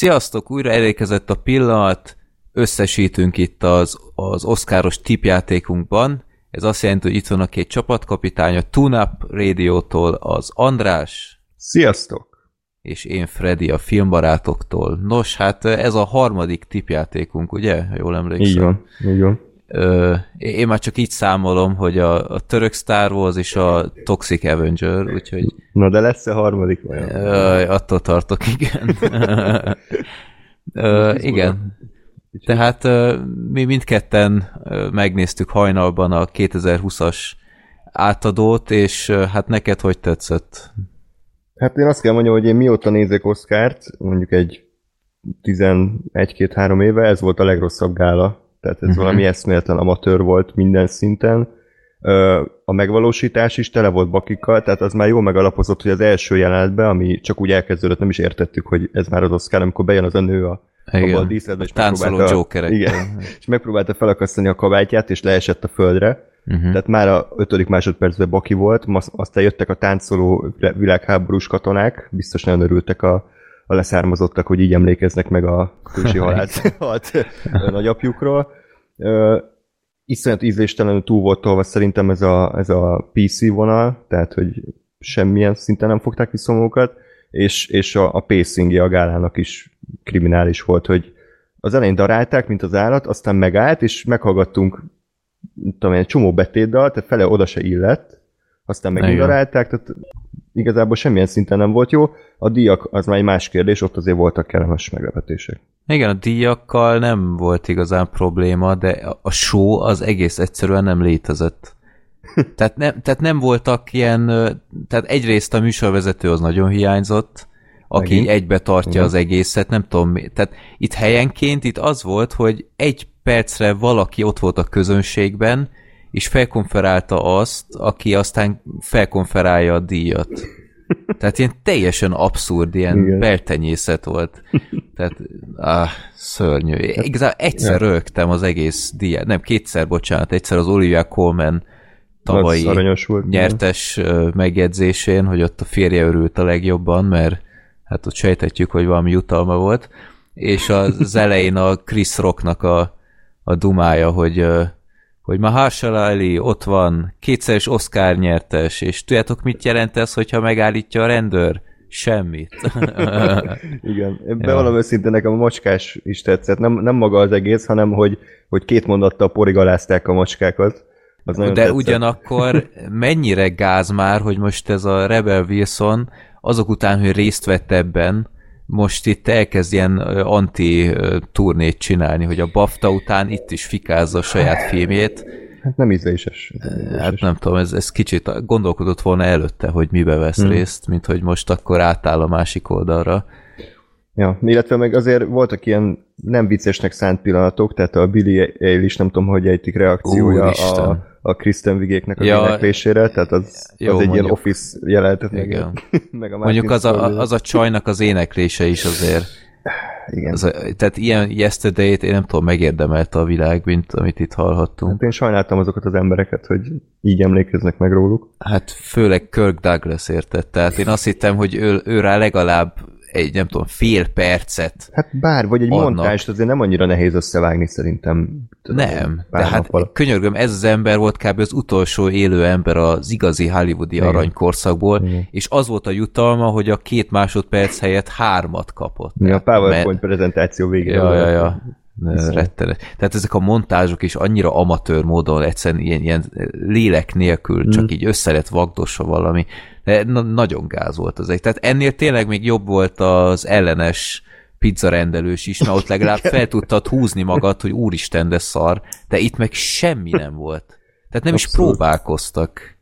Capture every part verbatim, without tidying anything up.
Sziasztok, újra elérkezett a pillanat, összesítünk itt az, az oszkáros tippjátékunkban. Ez azt jelenti, hogy itt van a két csapatkapitány, a Tune Up Rádiótól az András. Sziasztok! És én Freddy a filmbarátoktól. Nos, hát ez a harmadik tippjátékunk, ugye? Ha jól emlékszem. Így van, így van. Ö, én már csak így számolom, hogy a, a török Star Wars és a Toxic Avenger, úgyhogy... Na, de lesz a harmadik vajon? Ö, attól tartok, igen. Ö, igen. Tehát ö, mi mindketten ö, megnéztük hajnalban a kétezer-húszas átadót, és ö, hát neked hogy tetszett? Hát én azt kell mondjam, hogy én mióta nézek Oszkárt, mondjuk egy tizenegy-két-három éve, ez volt a legrosszabb gála. Tehát ez valami eszméletlen amatőr volt minden szinten. A megvalósítás is tele volt bakikkal, tehát az már jól megalapozott, hogy az első jelenetben, ami csak úgy elkezdődött, nem is értettük, hogy ez már az Oscar, amikor bejön az a nő a, a díszletbe, és megpróbálta, Jokerek. Igen, és megpróbálta felakasztani a kabátját, és leesett a földre. Uh-huh. Tehát már a ötödik másodpercben baki volt, aztán jöttek a táncoló világháborús katonák, biztos nagyon örültek a a leszármazottak, hogy így emlékeznek meg a kősi halált nagyapjukról. Iszonyat ízléstelenül túl volt tolva szerintem ez a, ez a pé cé vonal, tehát hogy semmilyen szinten nem fogták vissza magukat, és, és a, a pacingja a gálának is kriminális volt, hogy az elején darálták, mint az állat, aztán megállt, és meghallgattunk tudom én, egy csomó betétdal, tehát fele oda se illett, aztán megint darálták, tehát igazából semmilyen szinten nem volt jó. A díjak az már egy más kérdés, ott azért voltak kellemes meglepetések. Igen, a díjakkal nem volt igazán probléma, de a show az egész egyszerűen nem létezett. Tehát nem, tehát nem voltak ilyen, tehát egyrészt a műsorvezető az nagyon hiányzott, aki Megint? egybe tartja Igen. az egészet, nem tudom mi. Tehát itt helyenként itt az volt, hogy egy percre valaki ott volt a közönségben, és felkonferálta azt, aki aztán felkonferálja a díjat. Tehát ilyen teljesen abszurd, ilyen beltenyészet volt. Tehát, áh, szörnyű. Igazán egyszer rögtem az egész díját. Nem, kétszer, bocsánat. Egyszer az Olivia Colman tavalyi volt, nyertes nem? megjegyzésén, hogy ott a férje örült a legjobban, mert hát ott sejtetjük, hogy valami jutalma volt. És az elején a Chris Rocknak a, a dumája, hogy... hogy Mahershala Ali ott van, kétszeres Oscar nyertes, és tudjátok, mit jelent ez, hogyha megállítja a rendőr? Semmit. Igen. Bevallom őszintén, nekem a macskás is tetszett. Nem, nem maga az egész, hanem hogy, hogy két mondattal porigalázták a macskákat. Az de tetszett. Ugyanakkor mennyire gáz már, hogy most ez a Rebel Wilson azok után, hogy részt vett ebben, most itt elkezd ilyen anti-turnét csinálni, hogy a BAFTA után itt is fikázza a saját filmjét. Hát nem ízléses. Hát nem tudom, ez, ez kicsit gondolkodott volna előtte, hogy mibe vesz hmm. részt, mint hogy most akkor átáll a másik oldalra. Ja, illetve meg azért voltak ilyen nem viccesnek szánt pillanatok, tehát a Billie Eilish, nem tudom, hogy ejtik reakciója Úristen. a... a Kristen Wiignek a ja, éneklésére, tehát az, az jó, egy mondjuk, ilyen office jelenetet. Mondjuk az a, az a csajnak az éneklése is azért. Igen. Az a, tehát ilyen Yesterday-t én nem tudom, megérdemelte a világ, mint amit itt hallhattunk. Hát én sajnáltam azokat az embereket, hogy így emlékeznek meg róluk. Hát főleg Kirk Douglas érted, tehát én azt hittem, hogy ő, ő rá legalább egy, nem tudom, fél percet. Hát bár, vagy egy montást azért nem annyira nehéz összevágni szerintem. Tudom, nem, de hát napal. Könyörgöm, ez az ember volt kb. Az utolsó élő ember az igazi hollywoodi Igen. aranykorszakból, Igen. és az volt a jutalma, hogy a két másodperc helyett hármat kapott. Ja, a PowerPoint mert... prezentáció végén. Ja, ja, ja. Rettenet. Tehát ezek a montázsok is annyira amatőr módon egyszerűen ilyen, ilyen lélek nélkül csak mm. így össze lett vagdosva valami. De nagyon gáz volt az egy. Tehát ennél tényleg még jobb volt az ellenes pizzarendelős is, mert ott legalább fel tudtad húzni magad, hogy úristen, de szar, de itt meg semmi nem volt. Tehát nem Abszolút. is próbálkoztak.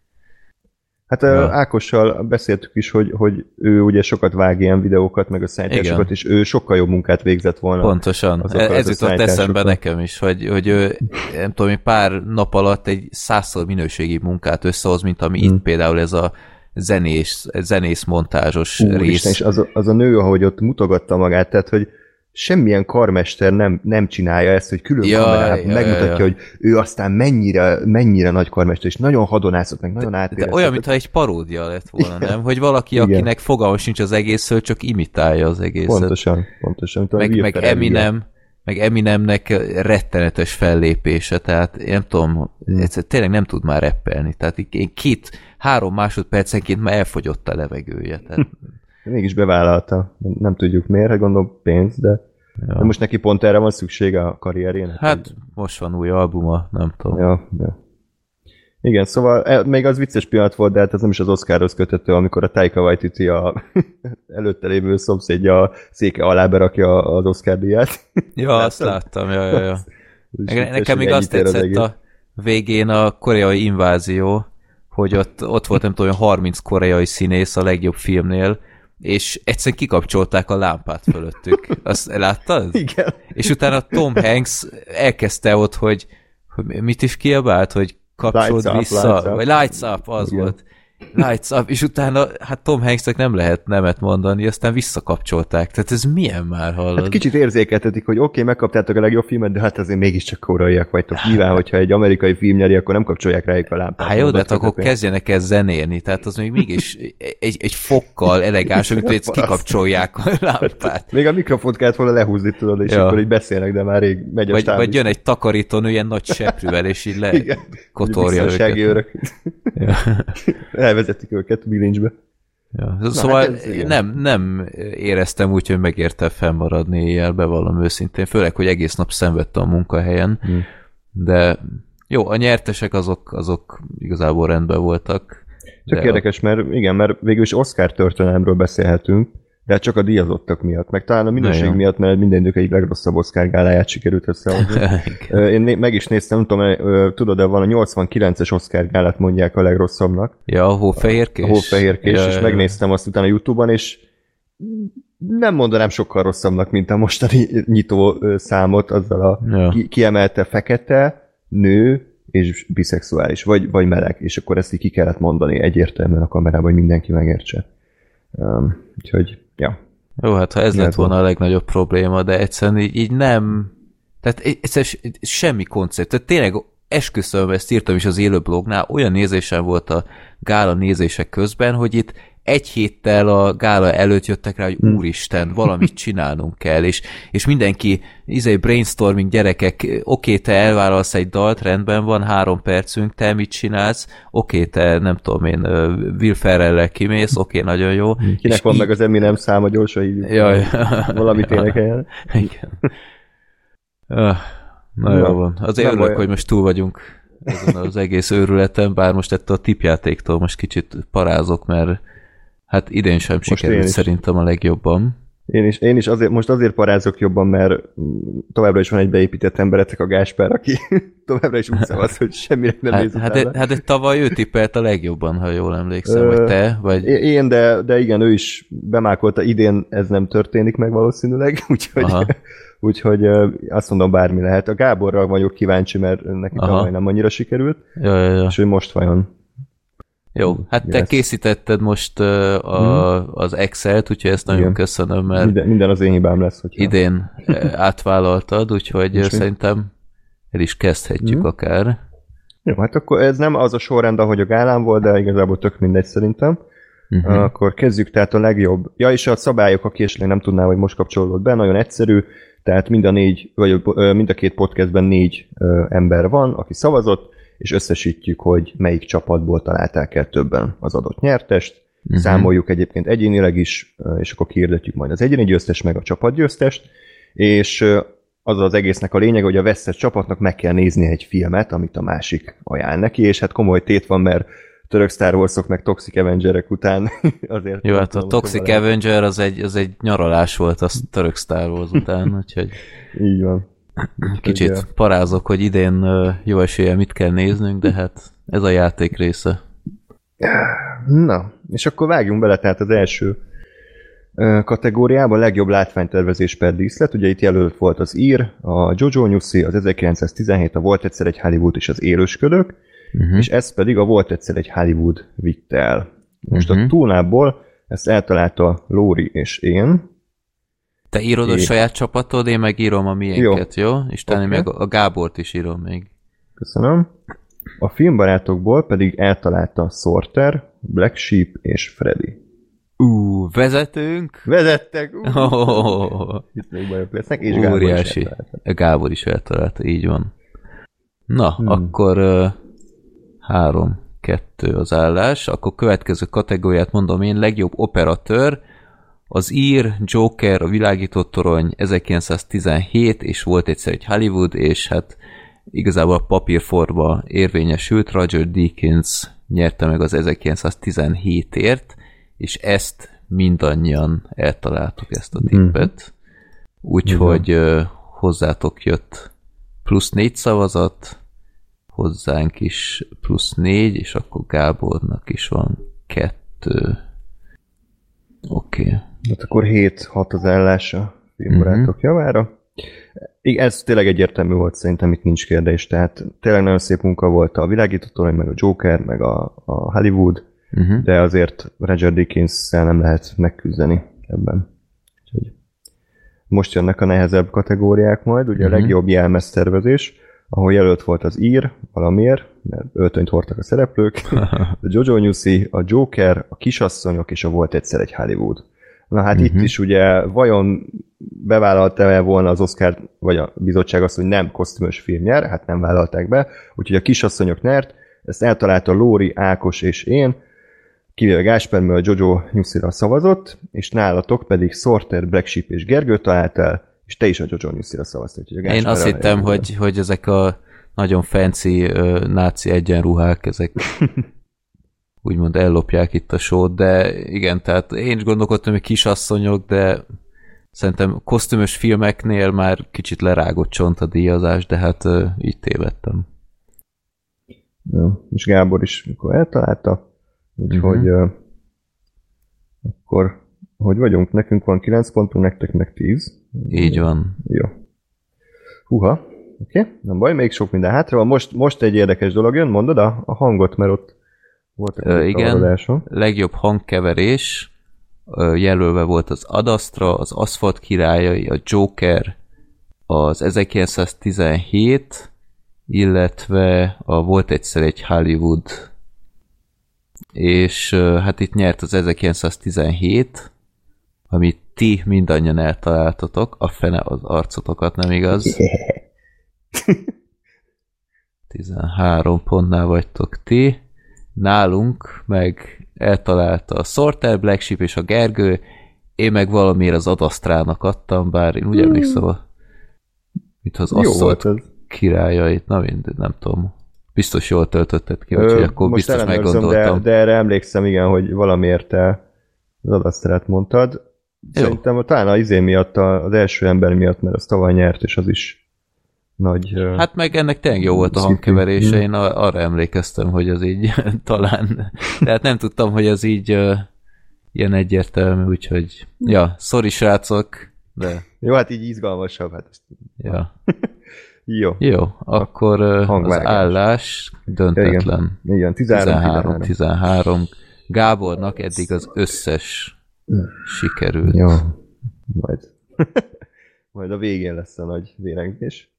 Hát ja. Ákossal beszéltük is, hogy, hogy ő ugye sokat vág ilyen videókat, meg a szállításokat, és ő sokkal jobb munkát végzett volna. Pontosan. Ez jutott eszembe nekem is, hogy, hogy ő, nem tudom, pár nap alatt egy százszor minőségi munkát összehoz, mint ami hmm. itt például ez a zenész, zenész montázsos Úristen, rész. És az, az a nő, ahogy ott mutogatta magát, tehát hogy semmilyen karmester nem, nem csinálja ezt, hogy külön ja, kamerában ja, megmutatja, ja, ja. hogy ő aztán mennyire, mennyire nagy karmester, és nagyon hadonászott, meg nagyon átéreztet. Olyan, mintha egy paródia lett volna, igen. nem? Hogy valaki, igen. akinek fogalma sincs az egészről, csak imitálja az egészet. Pontosan, pontosan. Meg, meg Eminem, meg Eminemnek rettenetes fellépése, tehát én nem tudom, tényleg nem tud már rappelni, tehát én két, három másodpercenként már elfogyott a levegője. Tehát... Mégis bevállalta, nem tudjuk miért, gondolom pénz, de ja. most neki pont erre van szüksége a karrierjén. Hát így. Most van új albuma, nem tudom. Ja, ja. Igen, szóval még az vicces pillanat volt, de hát ez nem is az Oszkárhoz köthető, amikor a Taika Waititi a előtte lévő szomszédja a széke alá berakja az Oszkár-díját. Ja, azt láttam, ja, ja, ja. Nekem még azt tetszett a végén a koreai invázió, hogy ott, ott volt nem tudom, harminc koreai színész a legjobb filmnél, és egyszerűen kikapcsolták a lámpát fölöttük. Azt láttad? Igen. És utána Tom Hanks elkezdte ott, hogy, hogy mit is kiabált, hogy kapcsolt lights vissza, up, lights vagy lights up, az igen. volt. Lights up, és utána hát Tom Hanksnek nem lehet nemet mondani, aztán visszakapcsolták. Tehát ez milyen már hallod? Hát kicsit érzékeltetik, hogy oké, okay, megkaptátok a legjobb filmet, de hát azért mégiscsak koraiak vagytok. Nyilván, hogyha egy amerikai film nyeri, akkor nem kapcsolják rájuk a lámpát. Hát jó, de akkor kezdjenek el zenélni. Tehát az még mégis egy, egy fokkal elegáns, amikor itt kikapcsolják a lámpát. Még a mikrofont kellett volna lehúzni, tudod, és ja. akkor így beszélnek, de már rég megy a vagy, vagy jön egy takarítónő ilyen nagy seprűvel, és így lekotorja őket. Elvezetik őket bilincsbe. Ja. Szóval hát nem, nem éreztem úgy, hogy megérte fennmaradni éjjel, bevallom őszintén. Főleg, hogy egész nap szenvedtem a munkahelyen. Hmm. De jó, a nyertesek azok, azok igazából rendben voltak. Csak érdekes, a... mert igen, mert végül is Oscar történelemről beszélhetünk, de csak a díjazottak miatt, meg talán a minőség ja, miatt, mert minden idők egyik legrosszabb Oscar gáláját sikerült összehozni. Én né- meg is néztem, nem tudom, tudod-e, van a nyolcvankilences Oscar gálát mondják a legrosszabbnak. Ja, a hófehérkés. A hófehérkés, ja, és ja. megnéztem azt utána a YouTube-on, és nem mondanám sokkal rosszabbnak, mint a mostani nyitó számot, azzal a ja. ki- kiemelte fekete, nő és biszexuális, vagy, vagy meleg, és akkor ezt így ki kellett mondani egyértelműen a kamerában, hogy mindenki megértse. Um, úgyhogy ja. Jó, hát ha ez lett volna a legnagyobb probléma, de egyszerűen így, így nem... Tehát egyszerűen semmi koncept. Tehát tényleg esküszöm, ezt írtam is az élő blognál, olyan nézésem volt a gála nézések közben, hogy itt egy héttel a gála előtt jöttek rá, hogy hmm. úristen, valamit csinálnunk kell, és, és mindenki, izé brainstorming gyerekek, oké, okay, te elvállalsz egy dalt, rendben van, három percünk, te mit csinálsz, oké, okay, te nem tudom én, Will Ferrell-lel kimész, oké, okay, nagyon jó. Kinek és van í- meg az Eminem száma gyorsan így, jaj, valamit énekeljen. Igen. Na jó van, azért örülök, hogy most túl vagyunk ezen az egész őrületen, bár most ettől a tippjátéktól most kicsit parázok, mert hát idén sem most sikerült szerintem a legjobban. Én is, én is azért, most azért parázok jobban, mert továbbra is van egy beépített emberetek, a Gáspár, aki továbbra is úgy szavaz, hogy semmire nem hát, néz hát utána. De, hát de tavaly ő tippelt a legjobban, ha jól emlékszem, vagy te, vagy... Én, de, de igen, ő is bemákolta, idén ez nem történik meg valószínűleg, úgyhogy, úgyhogy azt mondom, bármi lehet. A Gáborra vagyok kíváncsi, mert neki Aha. tavaly nem annyira sikerült, ja, ja, ja. és hogy most vajon... Jó, hát te yes. készítetted most a, az Excel-t, úgyhogy ezt nagyon igen. köszönöm, mert minden, minden az én hibám lesz, hogyha... idén átvállaltad, úgyhogy és szerintem mi? El is kezdhetjük mm. akár. Jó, hát akkor ez nem az a sorrend, ahogy a gálán volt, de igazából tök mindegy szerintem. Uh-huh. Akkor kezdjük, tehát a legjobb. Ja, és a szabályok, aki esetleg nem tudná, hogy most kapcsolódott be, nagyon egyszerű, tehát mind a, négy, vagy mind a két podcastben négy ember van, aki szavazott, és összesítjük, hogy melyik csapatból találták el többen az adott nyertest, uh-huh. számoljuk egyébként egyénileg is, és akkor kihirdetjük majd az egyéni győztest, meg a csapatgyőztest, és az az egésznek a lényeg, hogy a vesztes csapatnak meg kell nézni egy filmet, amit a másik ajánl neki, és hát komoly tét van, mert török Star Warsok meg Toxic Avengerek után azért... Jó, hát a Toxic Avenger az egy, az egy nyaralás volt a török Star Wars után, úgyhogy... Így van. Kicsit parázok, hogy idén jó eséllyel mit kell néznünk, de hát ez a játék része. Na, és akkor vágjunk bele, tehát az első kategóriában legjobb látványtervezés per díszlet. Ugye itt jelölt volt az Ír, a Jojo Nyuszi, az ezerkilencszáztizenhét, a Volt Egyszer Egy Hollywood és az Élősködők, uh-huh. és ez pedig a Volt Egyszer Egy Hollywood vitte el. Most uh-huh. a túlnából ezt eltalálta Lóri és én, Te írod é. a saját csapatod, én meg írom a miénket, jó? jó? Istenem, okay. Meg a Gábort is írom még. Köszönöm. A filmbarátokból pedig eltalálta Sorter, Black Sheep és Freddy. Ú, uh, vezetünk! Vezettek! Uh, oh. Itt még bajok lesznek, és Gábor óriási. Is eltalálta. Gábor is eltalálta, így van. Na, hmm. akkor uh, három, kettő az állás. Akkor következő kategóriát mondom én, legjobb operatőr, az Ír, Joker, a világító torony, ezerkilencszáztizenhét, és Volt egyszer egy Hollywood, és hát igazából a papírforma érvényesült, Roger Deakins nyerte meg az ezerkilencszáztizenhétért, és ezt mindannyian eltaláltuk, ezt a tippet. Úgyhogy uh, hozzátok jött plusz négy szavazat, hozzánk is plusz négy, és akkor Gábornak is van kettő. Oké. Okay. Hát akkor hét hat az állás a filmbarátok mm-hmm. javára. Igen, ez tényleg egyértelmű volt, szerintem itt nincs kérdés, tehát tényleg nagyon szép munka volt a világító torony, meg a Joker, meg a, a Hollywood, mm-hmm. de azért Roger Deakins-szel nem lehet megküzdeni ebben. Úgyhogy most jönnek a nehezebb kategóriák majd, ugye mm-hmm. a legjobb jelmeztervezés, ahol jelölt volt az Ír, valamiért, mert öltönyt hordtak a szereplők, a Jojo Nyuszi, a Joker, a Kisasszonyok, és a Volt egyszer egy Hollywood. Na hát uh-huh. itt is ugye vajon bevállalta-e volna az Oszkár, vagy a bizottság azt, hogy nem kosztümös film nyer, hát nem vállalták be, úgyhogy a Kisasszonyok nyert, ezt eltalálta Lóri, Ákos és én, kivéve Gáspár, mert a Jojo Nyuszira szavazott, és nálatok pedig Sorter, Black Sheep és Gergő talált el, és te is a Jojo Nyuszira szavaztál. Én azt hittem, hogy, hogy ezek a nagyon fancy uh, náci egyenruhák, ezek úgymond ellopják itt a sót, de igen, tehát én is gondolkodtam, hogy Kisasszonyok, de szerintem kosztümös filmeknél már kicsit lerágott csont a díjazás, de hát uh, így tévedtem. Ja, és Gábor is mikor eltalálta, úgyhogy uh-huh. uh, akkor hogy vagyunk? Nekünk van kilenc pontunk, nektek meg tíz. Így van. Jó. Húha. Oké, okay. Nem baj, még sok minden hátra van. Most, most egy érdekes dolog jön, mondod a, a hangot, mert ott voltak a kavarodáson. Igen, legjobb hangkeverés, jelölve volt az Ad Astra, az Asphalt Királyai, a Joker, az ezerkilencszáztizenhét, illetve a Volt egyszer egy Hollywood, és hát itt nyert az ezerkilencszáztizenhét, amit ti mindannyian eltaláltatok, a fene az arcotokat, nem igaz? Yeah. tizenhárom pontnál vagytok ti. Nálunk meg eltalálta a Sorter, Black Sheep és a Gergő. Én meg valamiért az Ad Astrának adtam, bár én úgy emlékszem a... Mint az Asphalt Királyait. Na mindegy, nem tudom. Biztos jól töltötted ki, úgyhogy akkor most biztos meggondoltam. De, de erre emlékszem, igen, hogy valamiért te az Ad Astrát mondtad. Szerintem a, talán az izé miatt, az első ember miatt, mert az tavaly nyert, és az is nagy, hát meg ennek tényleg jó volt a hangkeverése, én arra emlékeztem, hogy az így talán, tehát nem tudtam, hogy az így uh, ilyen egyértelmű, úgyhogy ja, sorry srácok, de... Jó, hát így izgalmasabb, hát ezt... Ja. Jó. Jó, akkor az állás döntetlen. Igen, igen. tizenhárom tizenhárom. Gábornak eddig az összes sikerült. Jó, majd. Majd a végén lesz a nagy vérengés.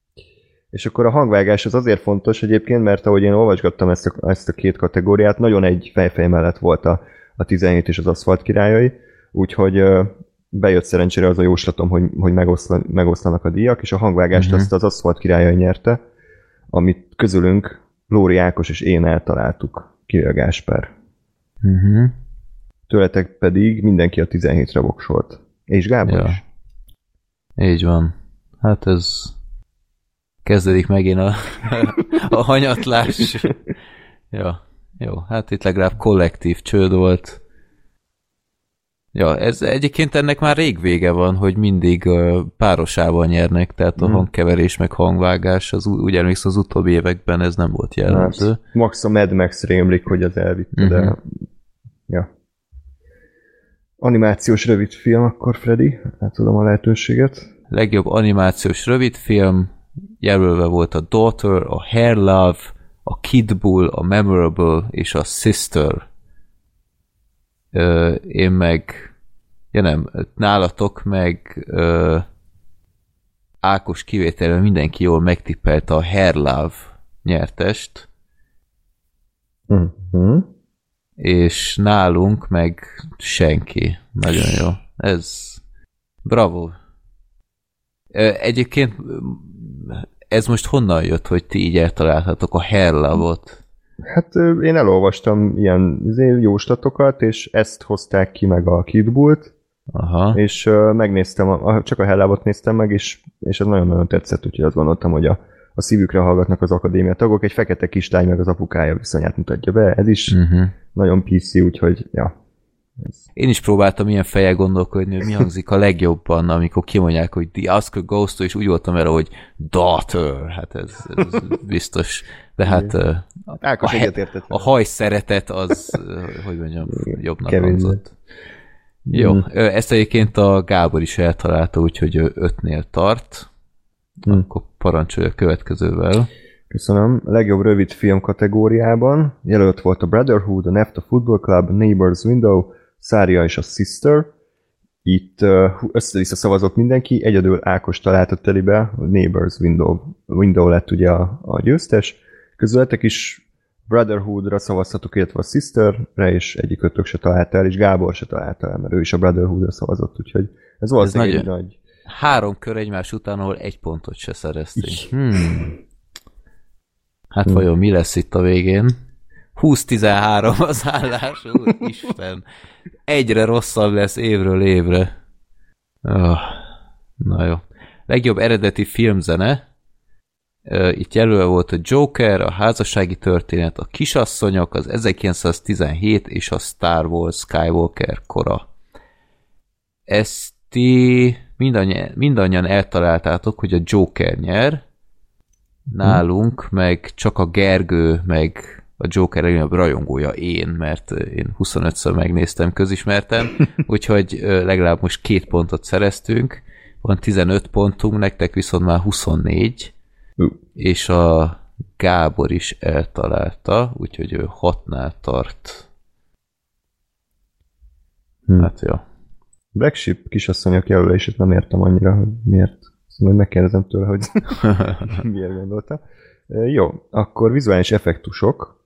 És akkor a hangvágás az azért fontos egyébként, mert ahogy én olvasgattam ezt a, ezt a két kategóriát, nagyon egy fejfej mellett volt a, a tizenhét és az Asphalt Királyai, úgyhogy bejött szerencsére az a jóslatom, hogy, hogy megoszlan, megoszlanak a díjak, és a hangvágást uh-huh. azt az Asphalt Királyai nyerte, amit közülünk Lóri, Ákos és én eltaláltuk, kivéve Gáspár. Uh-huh. Tőletek pedig mindenki a tizenhétre voksolt. És Gábor ja. is. Így van. Hát ez... Kezdődik megint a, a hanyatlás. Ja, jó, hát itt legalább kollektív csőd volt. Ja, ez egyébként ennek már rég vége van, hogy mindig uh, párosával nyernek, tehát a hmm. hangkeverés meg hangvágás, az, úgy emlékszem az utóbbi években ez nem volt jellemző. Hát, max a Mad Max rémlik, hogy az elvitte, uh-huh. de... Ja. Animációs rövidfilm akkor, Freddy, átadom a lehetőséget. Legjobb animációs rövidfilm, jelölve volt a Daughter, a Hair Love, a Kid Bull, a Memorable és a Sister. Ö, én meg Ja nem, nálatok meg ö, Ákos kivételben mindenki jól megtippelte a Hair Love nyertest. Uh-huh. És nálunk meg senki. Nagyon jó. Ez bravo. Egyébként ez most honnan jött, hogy ti így eltaláltatok a Hair Love-ot? Hát én elolvastam ilyen jóslatokat, és ezt hozták ki meg a Kidbult, aha, és uh, megnéztem, a, csak a Hair Love-ot néztem meg, és, és ez nagyon-nagyon tetszett, úgyhogy azt gondoltam, hogy a, a szívükre hallgatnak az akadémia tagok, egy fekete kislány meg az apukája viszonyát mutatja be, ez is uh-huh. nagyon pé cé, úgyhogy ja. Én is próbáltam ilyen fejjel gondolkodni, hogy mi hangzik a legjobban, amikor kimondják, hogy The Oscar Goes to, és úgy voltam erre, hogy Daughter, hát ez, ez biztos. De hát a, a, he, a haj szeretet az, hogy mondjam, jobbnak Kevin hangzott. Meg. Jó, mm. ezt egyébként a Gábor is eltalálta, úgyhogy ő ötnél tart. Mm. Akkor parancsolj a következővel. Köszönöm. A legjobb rövid film kategóriában jelölt volt a Brotherhood, a en e ef té, a Football Club, Neighbors Window, Szária és a Sister. Itt össze-vissza szavazott mindenki, egyedül Ákos találta telibe, a Neighbors Window, Window lett ugye a, a győztes. Közületek is Brotherhoodra szavazhatok, illetve a Sisterre, és egyik ötök se talált el, és Gábor se talált el, mert ő is a Brotherhoodra szavazott, úgyhogy ez valószínűleg ez egy nagy... Három kör egymás után, ahol egy pontot se szereztünk. Hmm. Hát hmm. vajon mi lesz itt a végén? húsz tizenhárom az állás, úristen. Egyre rosszabb lesz évről évre. Oh, na jó. Legjobb eredeti filmzene. Itt jelölve volt a Joker, a Házassági Történet, a Kisasszonyok, az ezerkilencszáztizenhét és a Star Wars Skywalker Kora. Ezt ti mindannyian, mindannyian eltaláltátok, hogy a Joker nyer. Nálunk hmm. meg csak a Gergő, meg a Joker legnagyobb rajongója én, mert én huszonötször megnéztem, közismertem, úgyhogy legalább most két pontot szereztünk, van tizenöt pontunk, nektek viszont már huszonnégy, és a Gábor is eltalálta, úgyhogy ő hatnál tart. Hmm. Hát jó. Black Sheep Kisasszonyok jelölését nem értem annyira, hogy miért. Szóval megkérdezem tőle, hogy miért gondolta. Jó, akkor vizuális effektusok.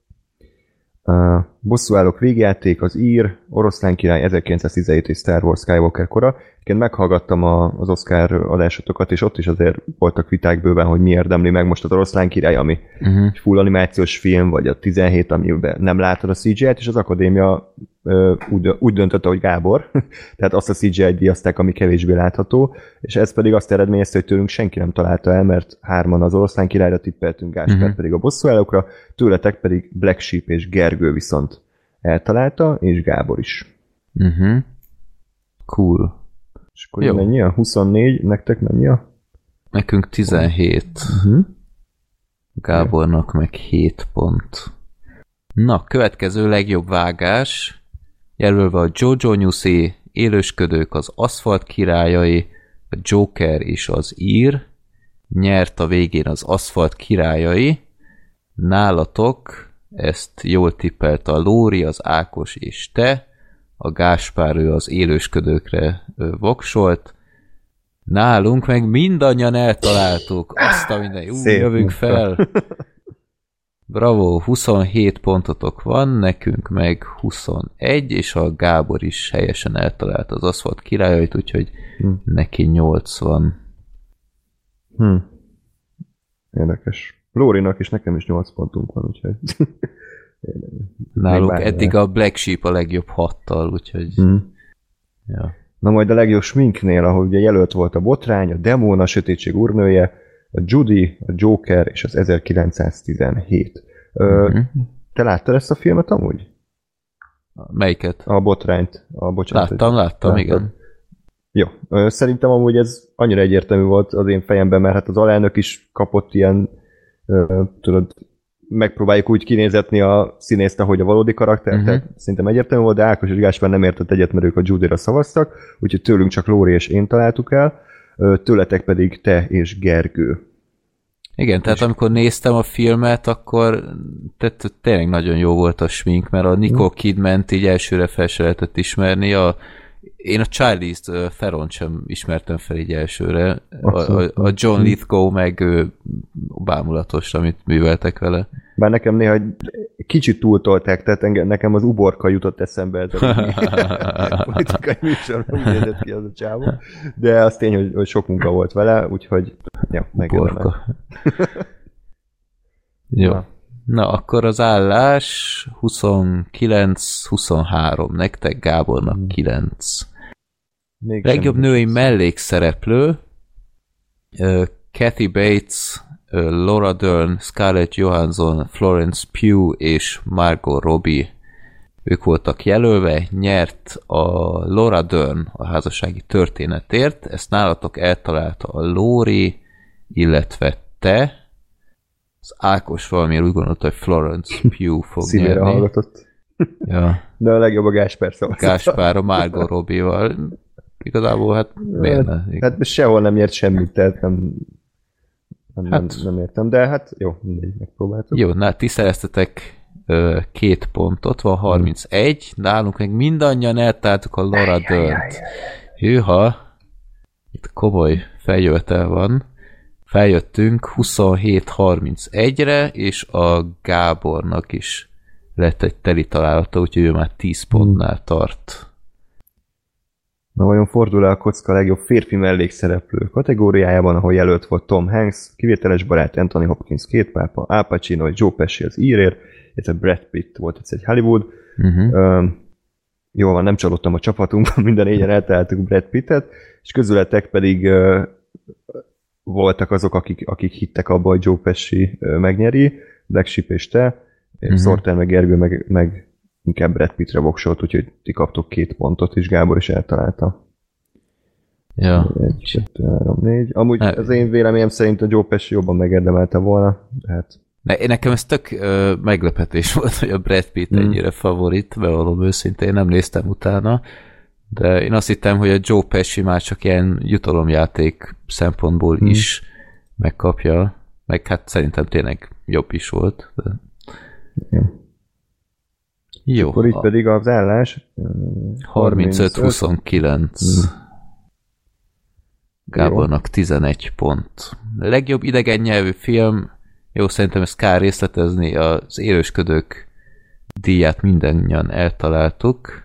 Uh, Bosszúállók végjáték, az Ír, Oroszlán Király, ezerkilencszáztizenhét és Star Wars Skywalker Kora. Én meghallgattam a, az Oszkár adásotokat, és ott is azért voltak viták bőven, hogy mi érdemli meg most az Oroszlán Király, ami uh-huh. egy full animációs film, vagy a tizenhét, amiben nem látod a cé gé í-t, és az akadémia uh, úgy, úgy döntötte, hogy Gábor, tehát azt a cé gé í-t díjazták, ami kevésbé látható, és ez pedig azt eredményezte, hogy tőlünk senki nem találta el, mert hárman az Oroszlán Királyra tippeltünk, Gáspár uh-huh. pedig a Bosszúállókra, tőletek pedig Black Sheep és Gergő viszont eltalálta, és Gábor is. Uh-huh. Cool. És akkor jó. Mennyi a? huszonnégy, nektek mennyi a? Nekünk tizenhét. Uh-huh. Gábornak meg hét pont. Na, következő legjobb vágás. Jelölve a Jojo Nyuszi, Élősködők, az Asphalt Királyai, a Joker és az Ír. Nyert a végén az Asphalt Királyai. Nálatok ezt jól tippelte a Lóri, az Ákos és te. A Gáspár ő az Élősködőkre voksolt. Nálunk meg mindannyian eltaláltuk. Azt a minden. Ú, jövünk fel. Bravo, huszonhét pontotok van, nekünk meg huszonegy, és a Gábor is helyesen eltalált az Asphalt Királyait, úgyhogy hmm. neki nyolc van. Hmm. Érdekes. Lórinak is nekem is nyolc pontunk van, úgyhogy... Nálunk eddig a Black Sheep a legjobb hattal, úgyhogy... Mm. Ja. Na majd a legjobb sminknél, ahol ugye jelölt volt a Botrány, a Demón, a Sötétség Úrnője, a Judy, a Joker és az ezerkilencszáztizenhét. Ö, mm-hmm. Te láttad ezt a filmet amúgy? Melyiket? A Botrányt. A, bocsánat, láttam, láttam, láttad? Igen. Jó. Ö, szerintem amúgy ez annyira egyértelmű volt az én fejemben, mert hát az alelnök is kapott ilyen, ö, tudod, megpróbáljuk úgy kinézetni a színészt, ahogy a valódi karakter, uh-huh. tehát szerintem egyértelmű volt, de Ákos és Gáspár nem értett egyet, mert ők a Judy-ra szavaztak, úgyhogy tőlünk csak Lóri és én találtuk el, tőletek pedig te és Gergő. Igen, és tehát amikor néztem a filmet, akkor tehát tényleg nagyon jó volt a smink, mert a Nicole Kidman-t így elsőre fel se lehetett ismerni, a Én a Charlize Theron sem ismertem fel így elsőre. A, a John Lithgow meg bámulatos, amit műveltek vele. Bár nekem néha kicsit túltolták, tehát engem, nekem az uborka jutott eszembe ez a politikai műsorban, úgy nézett ki az a csávó. De az tény, hogy, hogy sok munka volt vele, úgyhogy ja, megérdemek. Jó. Na. Na, akkor az állás huszonkilenc huszonhárom, nektek Gábornak kilenc. Még legjobb női mellékszereplő uh, Kathy Bates, uh, Laura Dern, Scarlett Johansson, Florence Pugh és Margot Robbie. Ők voltak jelölve, nyert a Laura Dern a házassági történetért, ezt nálatok eltalálta a Lóri, illetve te. Az Ákos valamiért úgy gondolta, hogy Florence Pugh fog szívére nyerni. Szívére hallgatott. Ja. De a legjobb a Gáspár szavazat. Gáspár a Margot Robbie-val. Igazából hát miért ne? Hát sehol nem ért semmit, tehát nem, nem, hát, nem, nem értem. De hát jó, mindegy, megpróbáltuk. Jó, na, ti szereztetek ö, két pontot, van harmincegy, nálunk meg mindannyian eltáltuk a Laura Dern-t. Hűha, itt komoly feljövetel van. Feljöttünk huszonhét harmincegy-re, és a Gábornak is lett egy teli találata, úgyhogy ő már tíz pontnál tart. Na vajon fordul-e a kocka legjobb férfi mellékszereplő kategóriájában, ahol jelölt volt Tom Hanks, kivételes barát Anthony Hopkins, két pápa, Al Pacino, Joe Pesci az Írért, és a Brad Pitt volt egyszer egy Hollywood. Uh-huh. Um, jól van, nem csalódtam a csapatunkban, minden négyen eltaláltuk Brad Pittet, és közületek pedig uh, voltak azok, akik, akik hittek abba, hogy Joe Pesci megnyeri, Black Sheep és te, uh-huh. Sorter meg Gergő, meg, meg inkább Brad Pittre voksolt, úgyhogy ti kaptok két pontot, és Gábor is eltalálta. Ja. Egy, kettő, három, négy. Amúgy hát, az én véleményem szerint a Joe Pesci jobban megérdemelte volna. Hát. Ne, nekem ez tök ö, meglepetés volt, hogy a Brad Pitt hmm. ennyire favorit, bevallom őszintén, én nem néztem utána. De én azt hittem, hogy a Joe Pesci már csak ilyen jutalomjáték szempontból hmm. is megkapja, meg hát szerintem tényleg jobb is volt. De... Ja. Jó. Akkor itt a... pedig az állás harmincöt huszonkilenc. Hmm. Gábornak tizenegy pont. A legjobb idegen nyelvű film, jó, szerintem ezt kár részletezni, az Élősködők díját mindannyian eltaláltuk.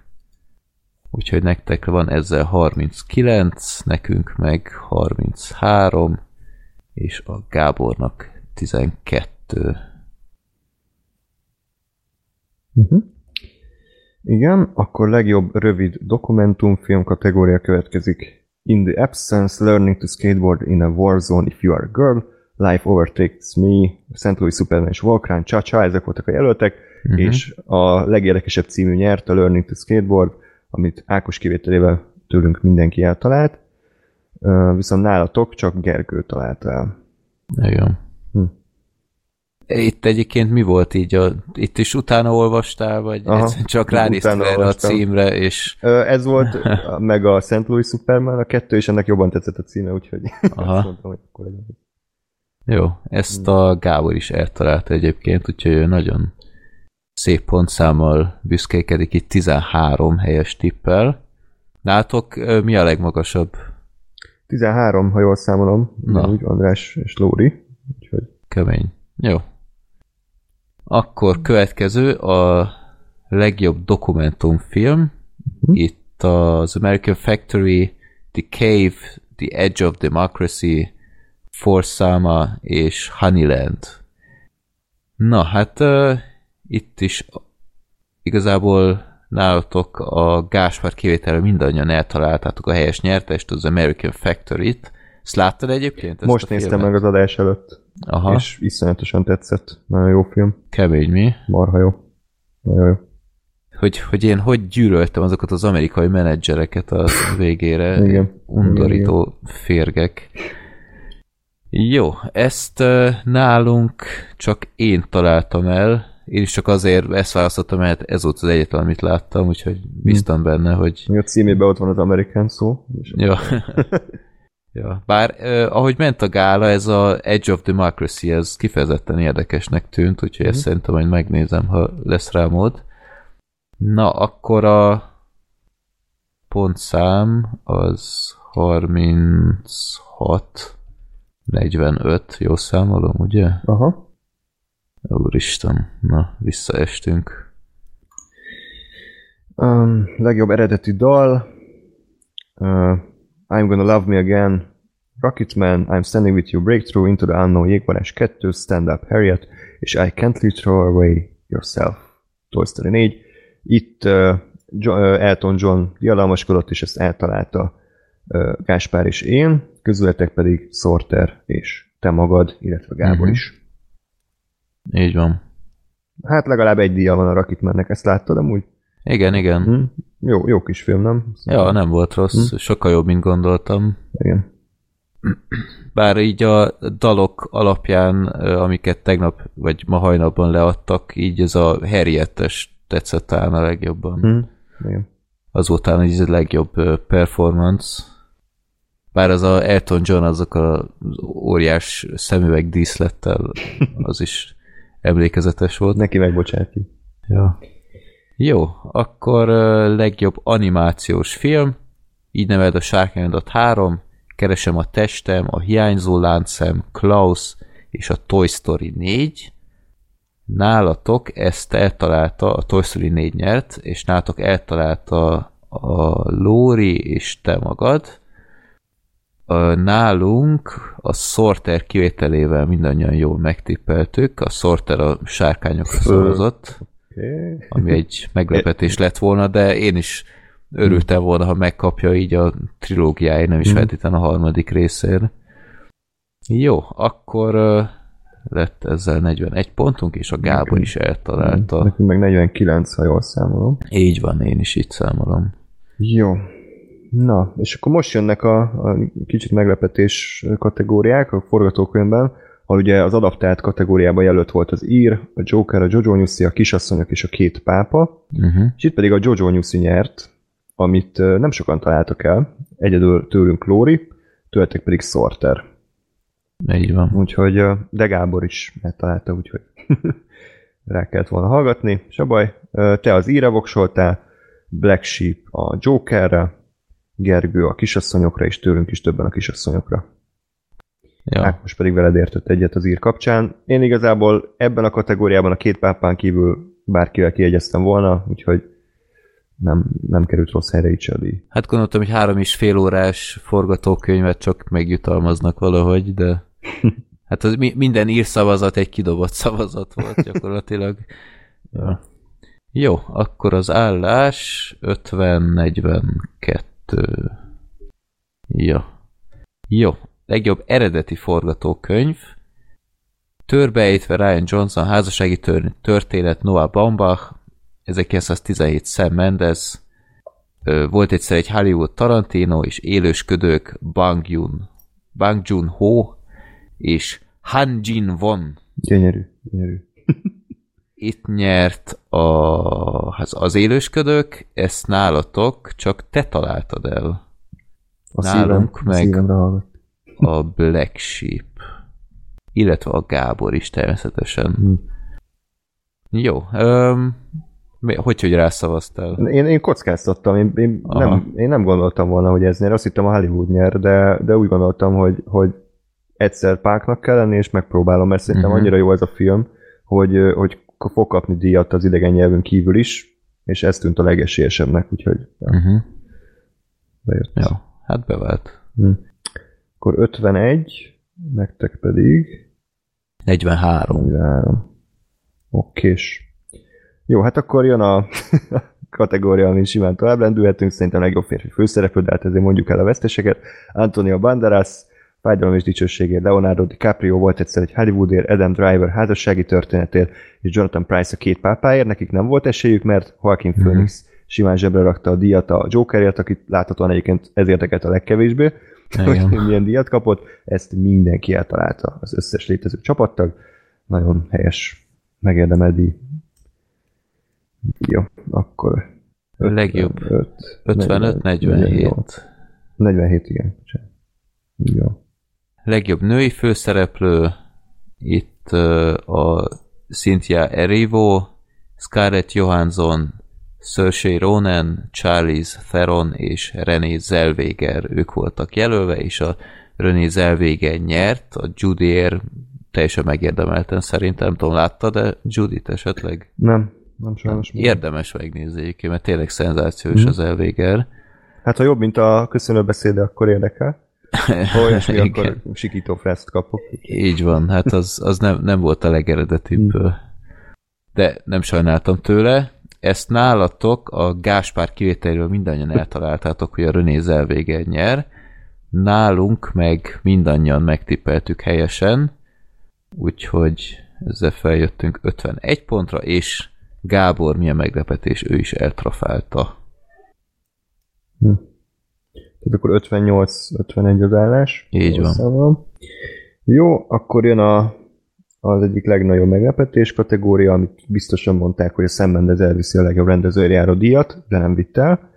Úgyhogy nektek van ezzel harminckilenc, nekünk meg harminchárom, és a Gábornak tizenkettő. Uh-huh. Igen, akkor legjobb rövid dokumentumfilm kategória következik. In the Absence, Learning to Skateboard in a War Zone if You Are a Girl, Life Overtakes Me, Saint Louis Superman és Volcán, Cha-Cha, ezek voltak a jelöltek, uh-huh. és a legérdekesebb című nyert, a Learning to Skateboard, amit Ákos kivételével tőlünk mindenki eltalált, viszont nálatok csak Gergő talált el. Igen. Hm. Itt egyébként mi volt így? A, itt is utána olvastál, vagy Aha, csak ránéztél erre a címre? És... Ez volt, meg a Saint Louis Superman, a kettő, és ennek jobban tetszett a címe, úgyhogy Aha. azt mondtam, hogy akkor legyen. Jó, ezt a Gábor is eltalálta egyébként, úgyhogy nagyon szép pontszámmal büszkékedik, itt tizenhárom helyes tippel. Nátok mi a legmagasabb? tizenhárom, ha jól számolom. Na. Úgy, András és Lóri. Úgyhogy... Kemény. Jó. Akkor következő a legjobb dokumentumfilm. Uh-huh. Itt az American Factory, The Cave, The Edge of Democracy, Forsama és Honeyland. Na, hát... Itt is igazából nálatok a Gáspár kivételre mindannyian eltaláltátok a helyes nyertest, az American Factory-t. Ezt láttad egyébként? Most néztem meg az adás előtt, Aha. és iszonyatosan tetszett. Nagyon jó film. Kemény, mi? Marha jó. Nagyon jó. Hogy, hogy én hogy gyűlöltem azokat az amerikai menedzsereket a végére. Igen. Undorító Igen. férgek. Jó, ezt nálunk csak én találtam el. Én is csak azért ezt választottam, mert ez volt az egyetlen, amit láttam, úgyhogy bíztam benne, hogy... A címében ott van az American szó. Jó. ja. Bár eh, ahogy ment a gála, ez a Edge of Democracy, ez kifejezetten érdekesnek tűnt, úgyhogy mm. ezt szerintem majd megnézem, ha lesz rá mód. Na, akkor a pontszám az harminchat negyvenöt, jól számolom, ugye? Aha. Úristen, na, visszaestünk. Um, legjobb eredeti dal. Uh, I'm Gonna Love Me Again, Rocketman, I'm Standing With You, Breakthrough, Into the Unknown, Jégvarázs kettő, Stand Up, Harriet, és I Can't Let Throw Away Yourself, Toy Story négy. Itt uh, John, uh, Elton John diadalmaskodott, és ezt eltalálta uh, Gáspár és én, közületek pedig Sorter és te magad, illetve Gábor mm-hmm. is. Így van. Hát legalább egy díja van a Rocketmannek, ezt láttad amúgy? Igen, igen. Hm? Jó, jó kis film, nem? Ja, nem volt rossz. Hm? Sokkal jobb, mint gondoltam. Igen. Bár így a dalok alapján, amiket tegnap, vagy ma hajnalban leadtak, így ez a Harriet-es tetszett talán a legjobban. Hm? Igen. Azután ez a legjobb performance. Bár az a Elton John azok az óriás szemüveg díszlettel, az is emlékezetes volt. Neki megbocsát ki. Ja. Jó, akkor uh, legjobb animációs film, így neved a Sárkányodat három, Keresem a testem, a hiányzó láncszem, Klaus és a Toy Story négy. Nálatok ezt eltalálta, a Toy Story négy nyert, és nálatok eltalálta a Lóri és te magad. Nálunk a Sorter kivételével mindannyian jól megtippeltük, a Sorter a Sárkányokra szavazott, okay. Ami egy meglepetés lett volna, de én is örültem volna, ha megkapja így a trilógiái, nem is feltétlenül a harmadik részén. Jó, akkor lett ezzel negyvenegy pontunk, és a Gábor is eltalálta. Nekünk meg negyvenkilenc, ha jól számolom. Így van, én is így számolom. Jó. Na, és akkor most jönnek a, a kicsit meglepetés kategóriák a forgatókönyvben, ahol ugye az adaptált kategóriában jelölt volt az Ír, a Joker, a Jojo Nyuszi, a Kisasszonyok és a Két pápa, uh-huh. és itt pedig a Jojo Nyuszi nyert, amit nem sokan találtak el, egyedül tőlünk Lóri, tőletek pedig Sorter. Így van. Úgyhogy, de Gábor is eltalálta, úgyhogy rá kellett volna hallgatni, se baj. Te az Írra voksoltál, Black Sheep a Jokerre, Gergő a Kisasszonyokra, és tőlünk is többen a Kisasszonyokra. Ja. Ákos pedig veled értett egyet az Ír kapcsán. Én igazából ebben a kategóriában a Két pápán kívül bárkivel kiegyeztem volna, úgyhogy nem, nem került rossz helyre így se a díj. Hát gondoltam, hogy három és fél órás forgatókönyvet csak megjutalmaznak valahogy, de hát az mi, minden Ír szavazat egy kidobott szavazat volt gyakorlatilag. Ja. Jó, akkor az állás ötven negyvenkettő. Ja. Jó. Legjobb eredeti forgatókönyv. Törbeejtve Rian Johnson, Házassági Történet, Noah Baumbach, ezerkilencszáztizenhét Sam Mendes, Volt egyszer egy Hollywood, Tarantino, és Élősködők, Bang Joon, Bang Joon-ho, és Han Jin-won. Gyönyörű, gyönyörű. Itt nyert a, az, az Élősködők, ezt nálatok csak te találtad el. A nálunk szívem, meg a, a Black Sheep. Illetve a Gábor is természetesen. Hmm. Jó. Öm, hogy, hogy rászavaztál? Én, én kockáztattam. Én, én, nem, én nem gondoltam volna, hogy ez nyer. Azt hittem a Hollywood nyer, de, de úgy gondoltam, hogy, hogy egyszer Páknak kell lenni, és megpróbálom, mert szerintem uh-huh. annyira jó ez a film, hogy, hogy fog kapni díjat az idegen nyelvünk kívül is, és ez tűnt a legesélyesebbnek, úgyhogy ja. uh-huh. bejött. Ja, hát bevált. Hm. Akkor ötvenegy, nektek pedig... negyvenhárom. negyvenhárom. Okés. Jó, hát akkor jön a kategória, amin simán tovább lendülhetünk, szerintem legjobb férfi főszereplő, de hát ezért mondjuk el a veszteseket. Antonio Banderas, Fájdalom és dicsőségért, Leonardo DiCaprio, Volt egyszer egy Hollywoodért, Adam Driver Házassági történetért, és Jonathan Pryce a Két pápáért. Nekik nem volt esélyük, mert Joaquin mm-hmm. Phoenix simán zsebre rakta a díjat a Jokerért, akit láthatóan egyébként ez érdekelt a legkevésbé, hogy milyen díjat kapott. Ezt mindenki eltalálta, az összes létező csapattag. Nagyon helyes, megérdemelt díj. Jó, akkor... öt, legjobb. ötvenöt negyvenhét. negyvenhét, igen. Jó. Legjobb női főszereplő, itt uh, a Cynthia Erivo, Scarlett Johansson, Saoirse Ronan, Charlize Theron és Renée Zellweger, ők voltak jelölve, és a Renée Zellweger nyert, a Judy Eyre teljesen megérdemelten szerintem, nem tudom, látta, de Judit esetleg? Nem, nem sajnos. Nem. Érdemes megnézni, mert tényleg szenzációs hmm. az Zellweger. Hát ha jobb, mint a köszönőbeszéde, akkor érdekel. Ha és mi, akkor sikító frászt kapok. Így van, hát az, az nem, nem volt a legeredetibb. Hmm. De nem sajnáltam tőle. Ezt nálatok a Gáspár kivételéről mindannyian eltaláltátok, hogy a Renée Zellweger nyer. Nálunk meg mindannyian megtippeltük helyesen, úgyhogy ezzel feljöttünk ötvenegy pontra, és Gábor, milyen meglepetés, ő is eltrafálta. Hm. Akkor ötvennyolc ötvenegy az állás. Így van. Jó, akkor jön a, az egyik legnagyobb meglepetés kategória, amit biztosan mondták, hogy a Sam Mendes elviszi a legjobb rendezőért járó díjat, de nem vitt el.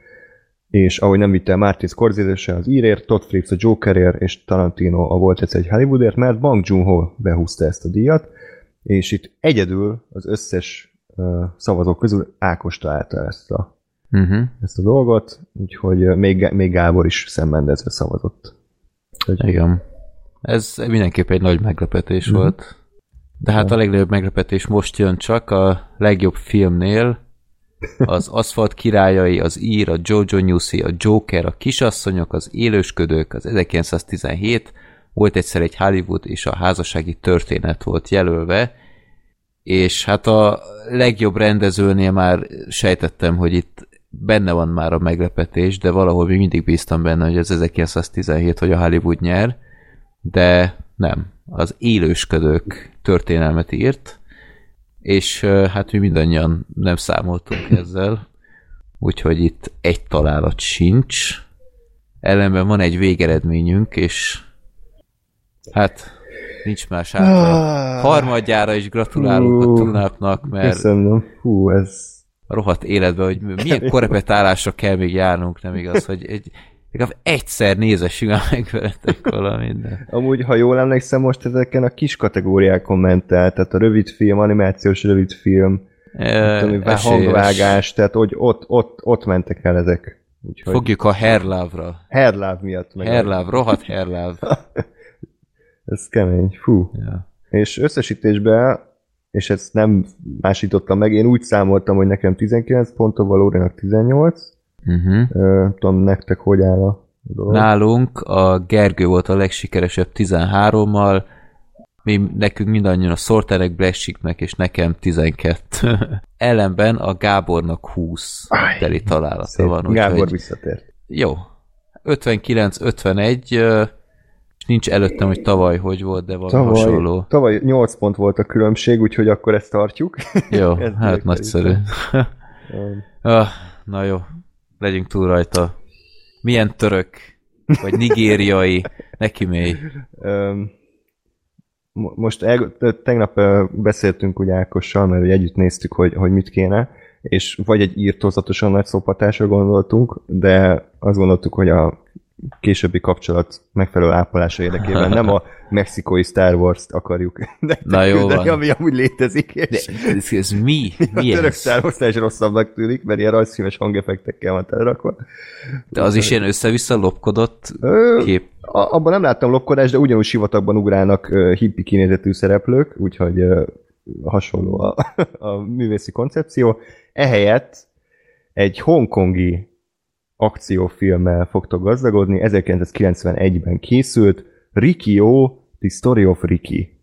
És ahogy nem vitt el Martin Scorsese az Írért, Todd Phillips a Jokerért, és Tarantino a Volt Egyszer Egy Hollywoodért, mert Bong Joon-ho behúzta ezt a díjat, és itt egyedül az összes uh, szavazók közül Ákos találta ezt a, uh-huh. ezt a dolgot, úgyhogy még, még Gábor is Sam Mendesre szavazott. Úgy, igen. Ez mindenképp egy nagy meglepetés uh-huh. volt. De hát a legnagyobb meglepetés most jön csak a legjobb filmnél, az Asphalt Királyai, az Ír, a Jojo Nyuszi, a Joker, a Kisasszonyok, az Élősködők, az ezerkilencszáztizenhét, Volt Egyszer Egy Hollywood és a Házassági Történet volt jelölve, és hát a legjobb rendezőnél már sejtettem, hogy itt benne van már a meglepetés, de valahol még mindig bíztam benne, hogy az ezerkilencszáztizenhét, hogy a Hollywood nyer, de nem, az Élősködők történelmet írt, és hát mi mindannyian nem számoltunk ezzel, úgyhogy itt egy találat sincs. Ellenben van egy végeredményünk, és hát nincs más hátra. Harmadjára is gratulálunk a túlnápnak, mert köszönöm. Hú, ez a rohadt életben, hogy milyen korepetálásra kell még járnunk, nem igaz, hogy egy legalább egyszer nézessünk, meg veletek valamit. De... Amúgy, ha jól emlékszem, most ezeken a kis kategóriákon ment el, tehát a rövidfilm, animációs rövidfilm, e, hangvágás, tehát hogy ott, ott, ott mentek el ezek. Úgyhogy... Fogjuk a herlávra. Herláv miatt. Meg herláv, rohadt herláv. Ez kemény, fú. Ja. És összesítésben, és ezt nem másítottam meg, én úgy számoltam, hogy nekem tizenkilenc ponton, Lórinak tizennyolc, Uh-huh. Tudom, nektek hogy áll a dolog? Nálunk a Gergő volt a legsikeresebb tizenhárommal, mi, nekünk mindannyian a Sorternek, Black Sheepnek és nekem tizenkettő. Ellenben a Gábornak húsz Aj, teli találata szép. Van. Gábor hogy... visszatért. Jó. ötvenkilenc ötvenegy, nincs előttem, hogy tavaly hogy volt, de valami tavaly, hasonló. Tavaly nyolc pont volt a különbség, úgyhogy akkor ezt tartjuk. Jó, ezt hát nagyszerű. ah, na jó. Legyünk túl rajta. Milyen török, vagy nigériai, neki mély. Most el, tegnap beszéltünk ugye Ákossal, mert együtt néztük, hogy, hogy mit kéne, és vagy egy írtózatosan nagy szopatásra gondoltunk, de azt gondoltuk, hogy a későbbi kapcsolat megfelelő ápolása érdekében nem a mexikói Star Wars-t akarjuk küldeni, ami amúgy létezik. És de, ez, ez mi? mi a török Star Wars-t is rosszabbnak tűnik, mert ilyen rajzfilmes hangeffektekkel van elrakva. De az is ilyen össze-vissza lopkodott ö, kép. A, abban nem láttam lopkodást, de ugyanúgy sivatagban ugrálnak uh, hippi kinézetű szereplők, úgyhogy uh, hasonló a, a művészi koncepció. Ehelyett egy hongkongi akciófilmmel fogtok gazdagodni, ezerkilencszázkilencvenegyben készült, Rikio, The Story of Riki.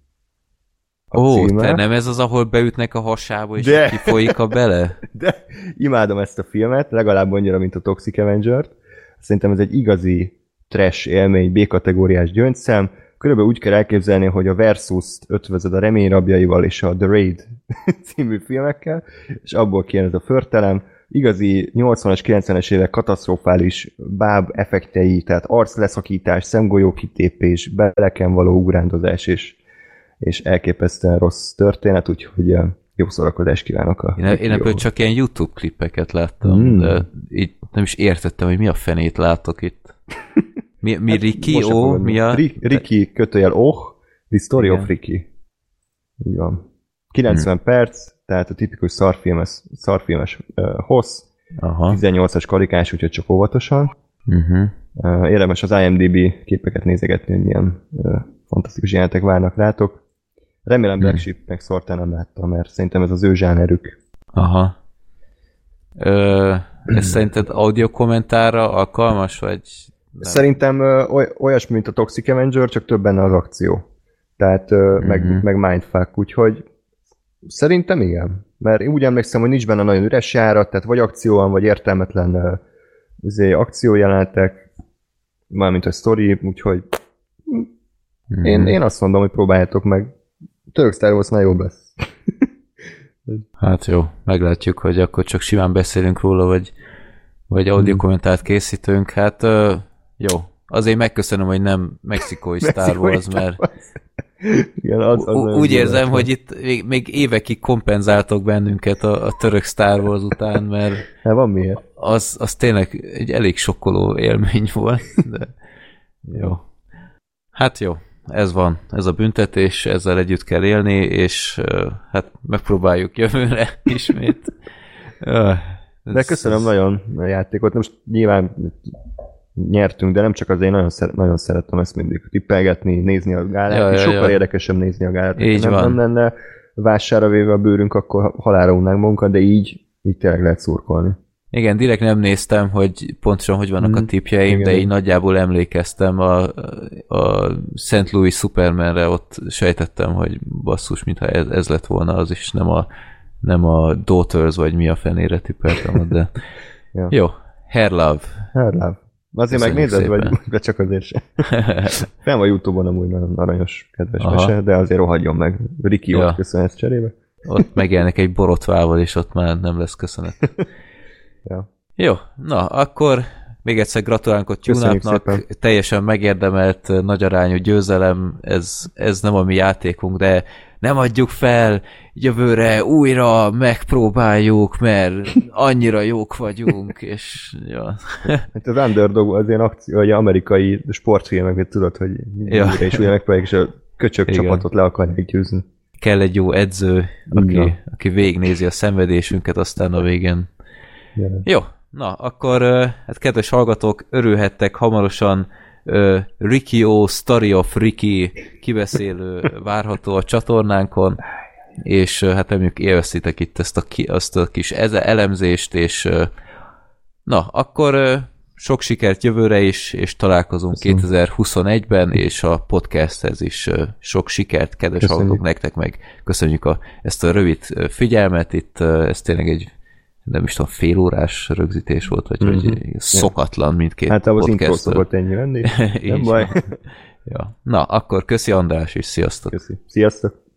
Ó, te nem ez az, ahol beütnek a hasába, és de. Kifolyik a bele? De imádom ezt a filmet, legalább annyira, mint a Toxic Avenger-t. Szerintem ez egy igazi trash élmény, B-kategóriás gyöngyszem. Körülbelül úgy kell elképzelni, hogy a Versus-t ötvözöd a Remény rabjaival és a The Raid című filmekkel, és abból kijön ez a förtelem. Igazi nyolcvanas, kilencvenes évek katasztrofális báb effektei, tehát arcleszakítás, szemgolyó kitépés, beleken való ugrándozás, és, és elképesztően rossz történet, úgyhogy jó szórakozást kívánok. A én én ebből csak ilyen YouTube klippeket láttam, mm. de így nem is értettem, hogy mi a fenét látok itt. Mi, mi hát Riki, ó, mi a... Riki kötőjel, oh, The Story igen. of Riki. Így van. kilencven hmm. perc, tehát a tipikus szarfilmes, szarfilmes uh, hossz, Aha. tizennyolcas karikás, úgyhogy csak óvatosan. Uh-huh. Érdemes az I M D B képeket nézegetni, hogy milyen fantasztikus jelenetek várnak rátok. Remélem Black Sheep meg Sorter nem látta, mert szerintem ez az ő zsánerük. Aha. Ö, ez szerinted audio kommentára alkalmas, vagy nem? Szerintem oly, olyasmi, mint a Toxic Avenger, csak több benne az akció. Tehát uh-huh. meg, meg mindfuck, úgyhogy szerintem igen. Mert én úgy emlékszem, hogy nincs benne nagyon üres járat, tehát vagy akcióan, vagy értelmetlen akciójelenetek, mármint a sztori, úgyhogy uh-huh. én, én azt mondom, hogy próbáljátok meg. Török Star Warsnál jobb lesz. Hát jó, meglátjuk, hogy akkor csak simán beszélünk róla, vagy, vagy audio kommentárt készítünk. Hát uh, jó, azért megköszönöm, hogy nem mexikói Star Wars, mert igen, az, az ú- úgy érzem, van. Hogy itt még, még évekig kompenzáltok bennünket a, a török Star Wars után, mert hát van miért. Az, az tényleg egy elég sokkoló élmény volt. De jó. Hát jó. Ez van, ez a büntetés, ezzel együtt kell élni, és uh, hát megpróbáljuk jövőre ismét. Uh, de ez, köszönöm ez... nagyon a játékot, most nyilván nyertünk, de nem csak azért, nagyon, szeret, nagyon szeretem ezt mindig tippelgetni, nézni a gálát, ja, ja, sokkal ja. érdekesebb nézni a gálát. Így nem, van. Nem lenne vására véve a bőrünk, akkor halálra unnánk munkat, de így, így tényleg lehet szurkolni. Igen, direkt nem néztem, hogy pontosan hogy vannak hmm, a tippjeim, de így nagyjából emlékeztem a, a Saint Louis Supermanre, ott sejtettem, hogy basszus, mintha ez, ez lett volna az is, nem a, nem a Daughters, vagy mi a fenére tippeltem, de ja. Jó, Hair Love. Hair Love. Azért megnézed, vagy de csak azért sem. Nem a YouTube-on amúgy nagyon aranyos, kedves Aha. mese, de azért rohadjon meg. Riki ja. ott köszönhetsz cserébe. Ott megjelnek egy borotvával, és ott már nem lesz köszönet. Ja. Jó, na, akkor még egyszer gratulálunk a Tyúnápnak, teljesen megérdemelt nagyarányú győzelem, ez, ez nem a mi játékunk, de nem adjuk fel, jövőre újra megpróbáljuk, mert annyira jók vagyunk, és ja. Hát az Underdog az ilyen akció, vagy amerikai sportfilmek, tudod, hogy ja. és újra megpróbáljuk, és a köcsök Igen. csapatot le akarják győzni. Kell egy jó edző, aki, ja. aki végignézi a szenvedésünket, aztán a végén Jelen. Jó, na akkor hát kedves hallgatók, örülhettek hamarosan uh, Rikio Story of Riki kibeszélő várható a csatornánkon, és uh, hát reméljük élveztétek itt ezt a, ki, azt a kis elemzést, és uh, na, akkor uh, sok sikert jövőre is, és találkozunk Köszönöm. kétezer-huszonegyben, és a podcasthez is uh, sok sikert, kedves Köszönjük. Hallgatók, nektek meg köszönjük a, ezt a rövid figyelmet, itt uh, ez tényleg egy nem is tudom, fél órás rögzítés volt, vagy mm-hmm. hogy szokatlan mindkét hát, podcast. Hát az intro szokott ennyi lenni, nem baj. Ja. Na, akkor köszi András, és sziasztok! Köszi. Sziasztok!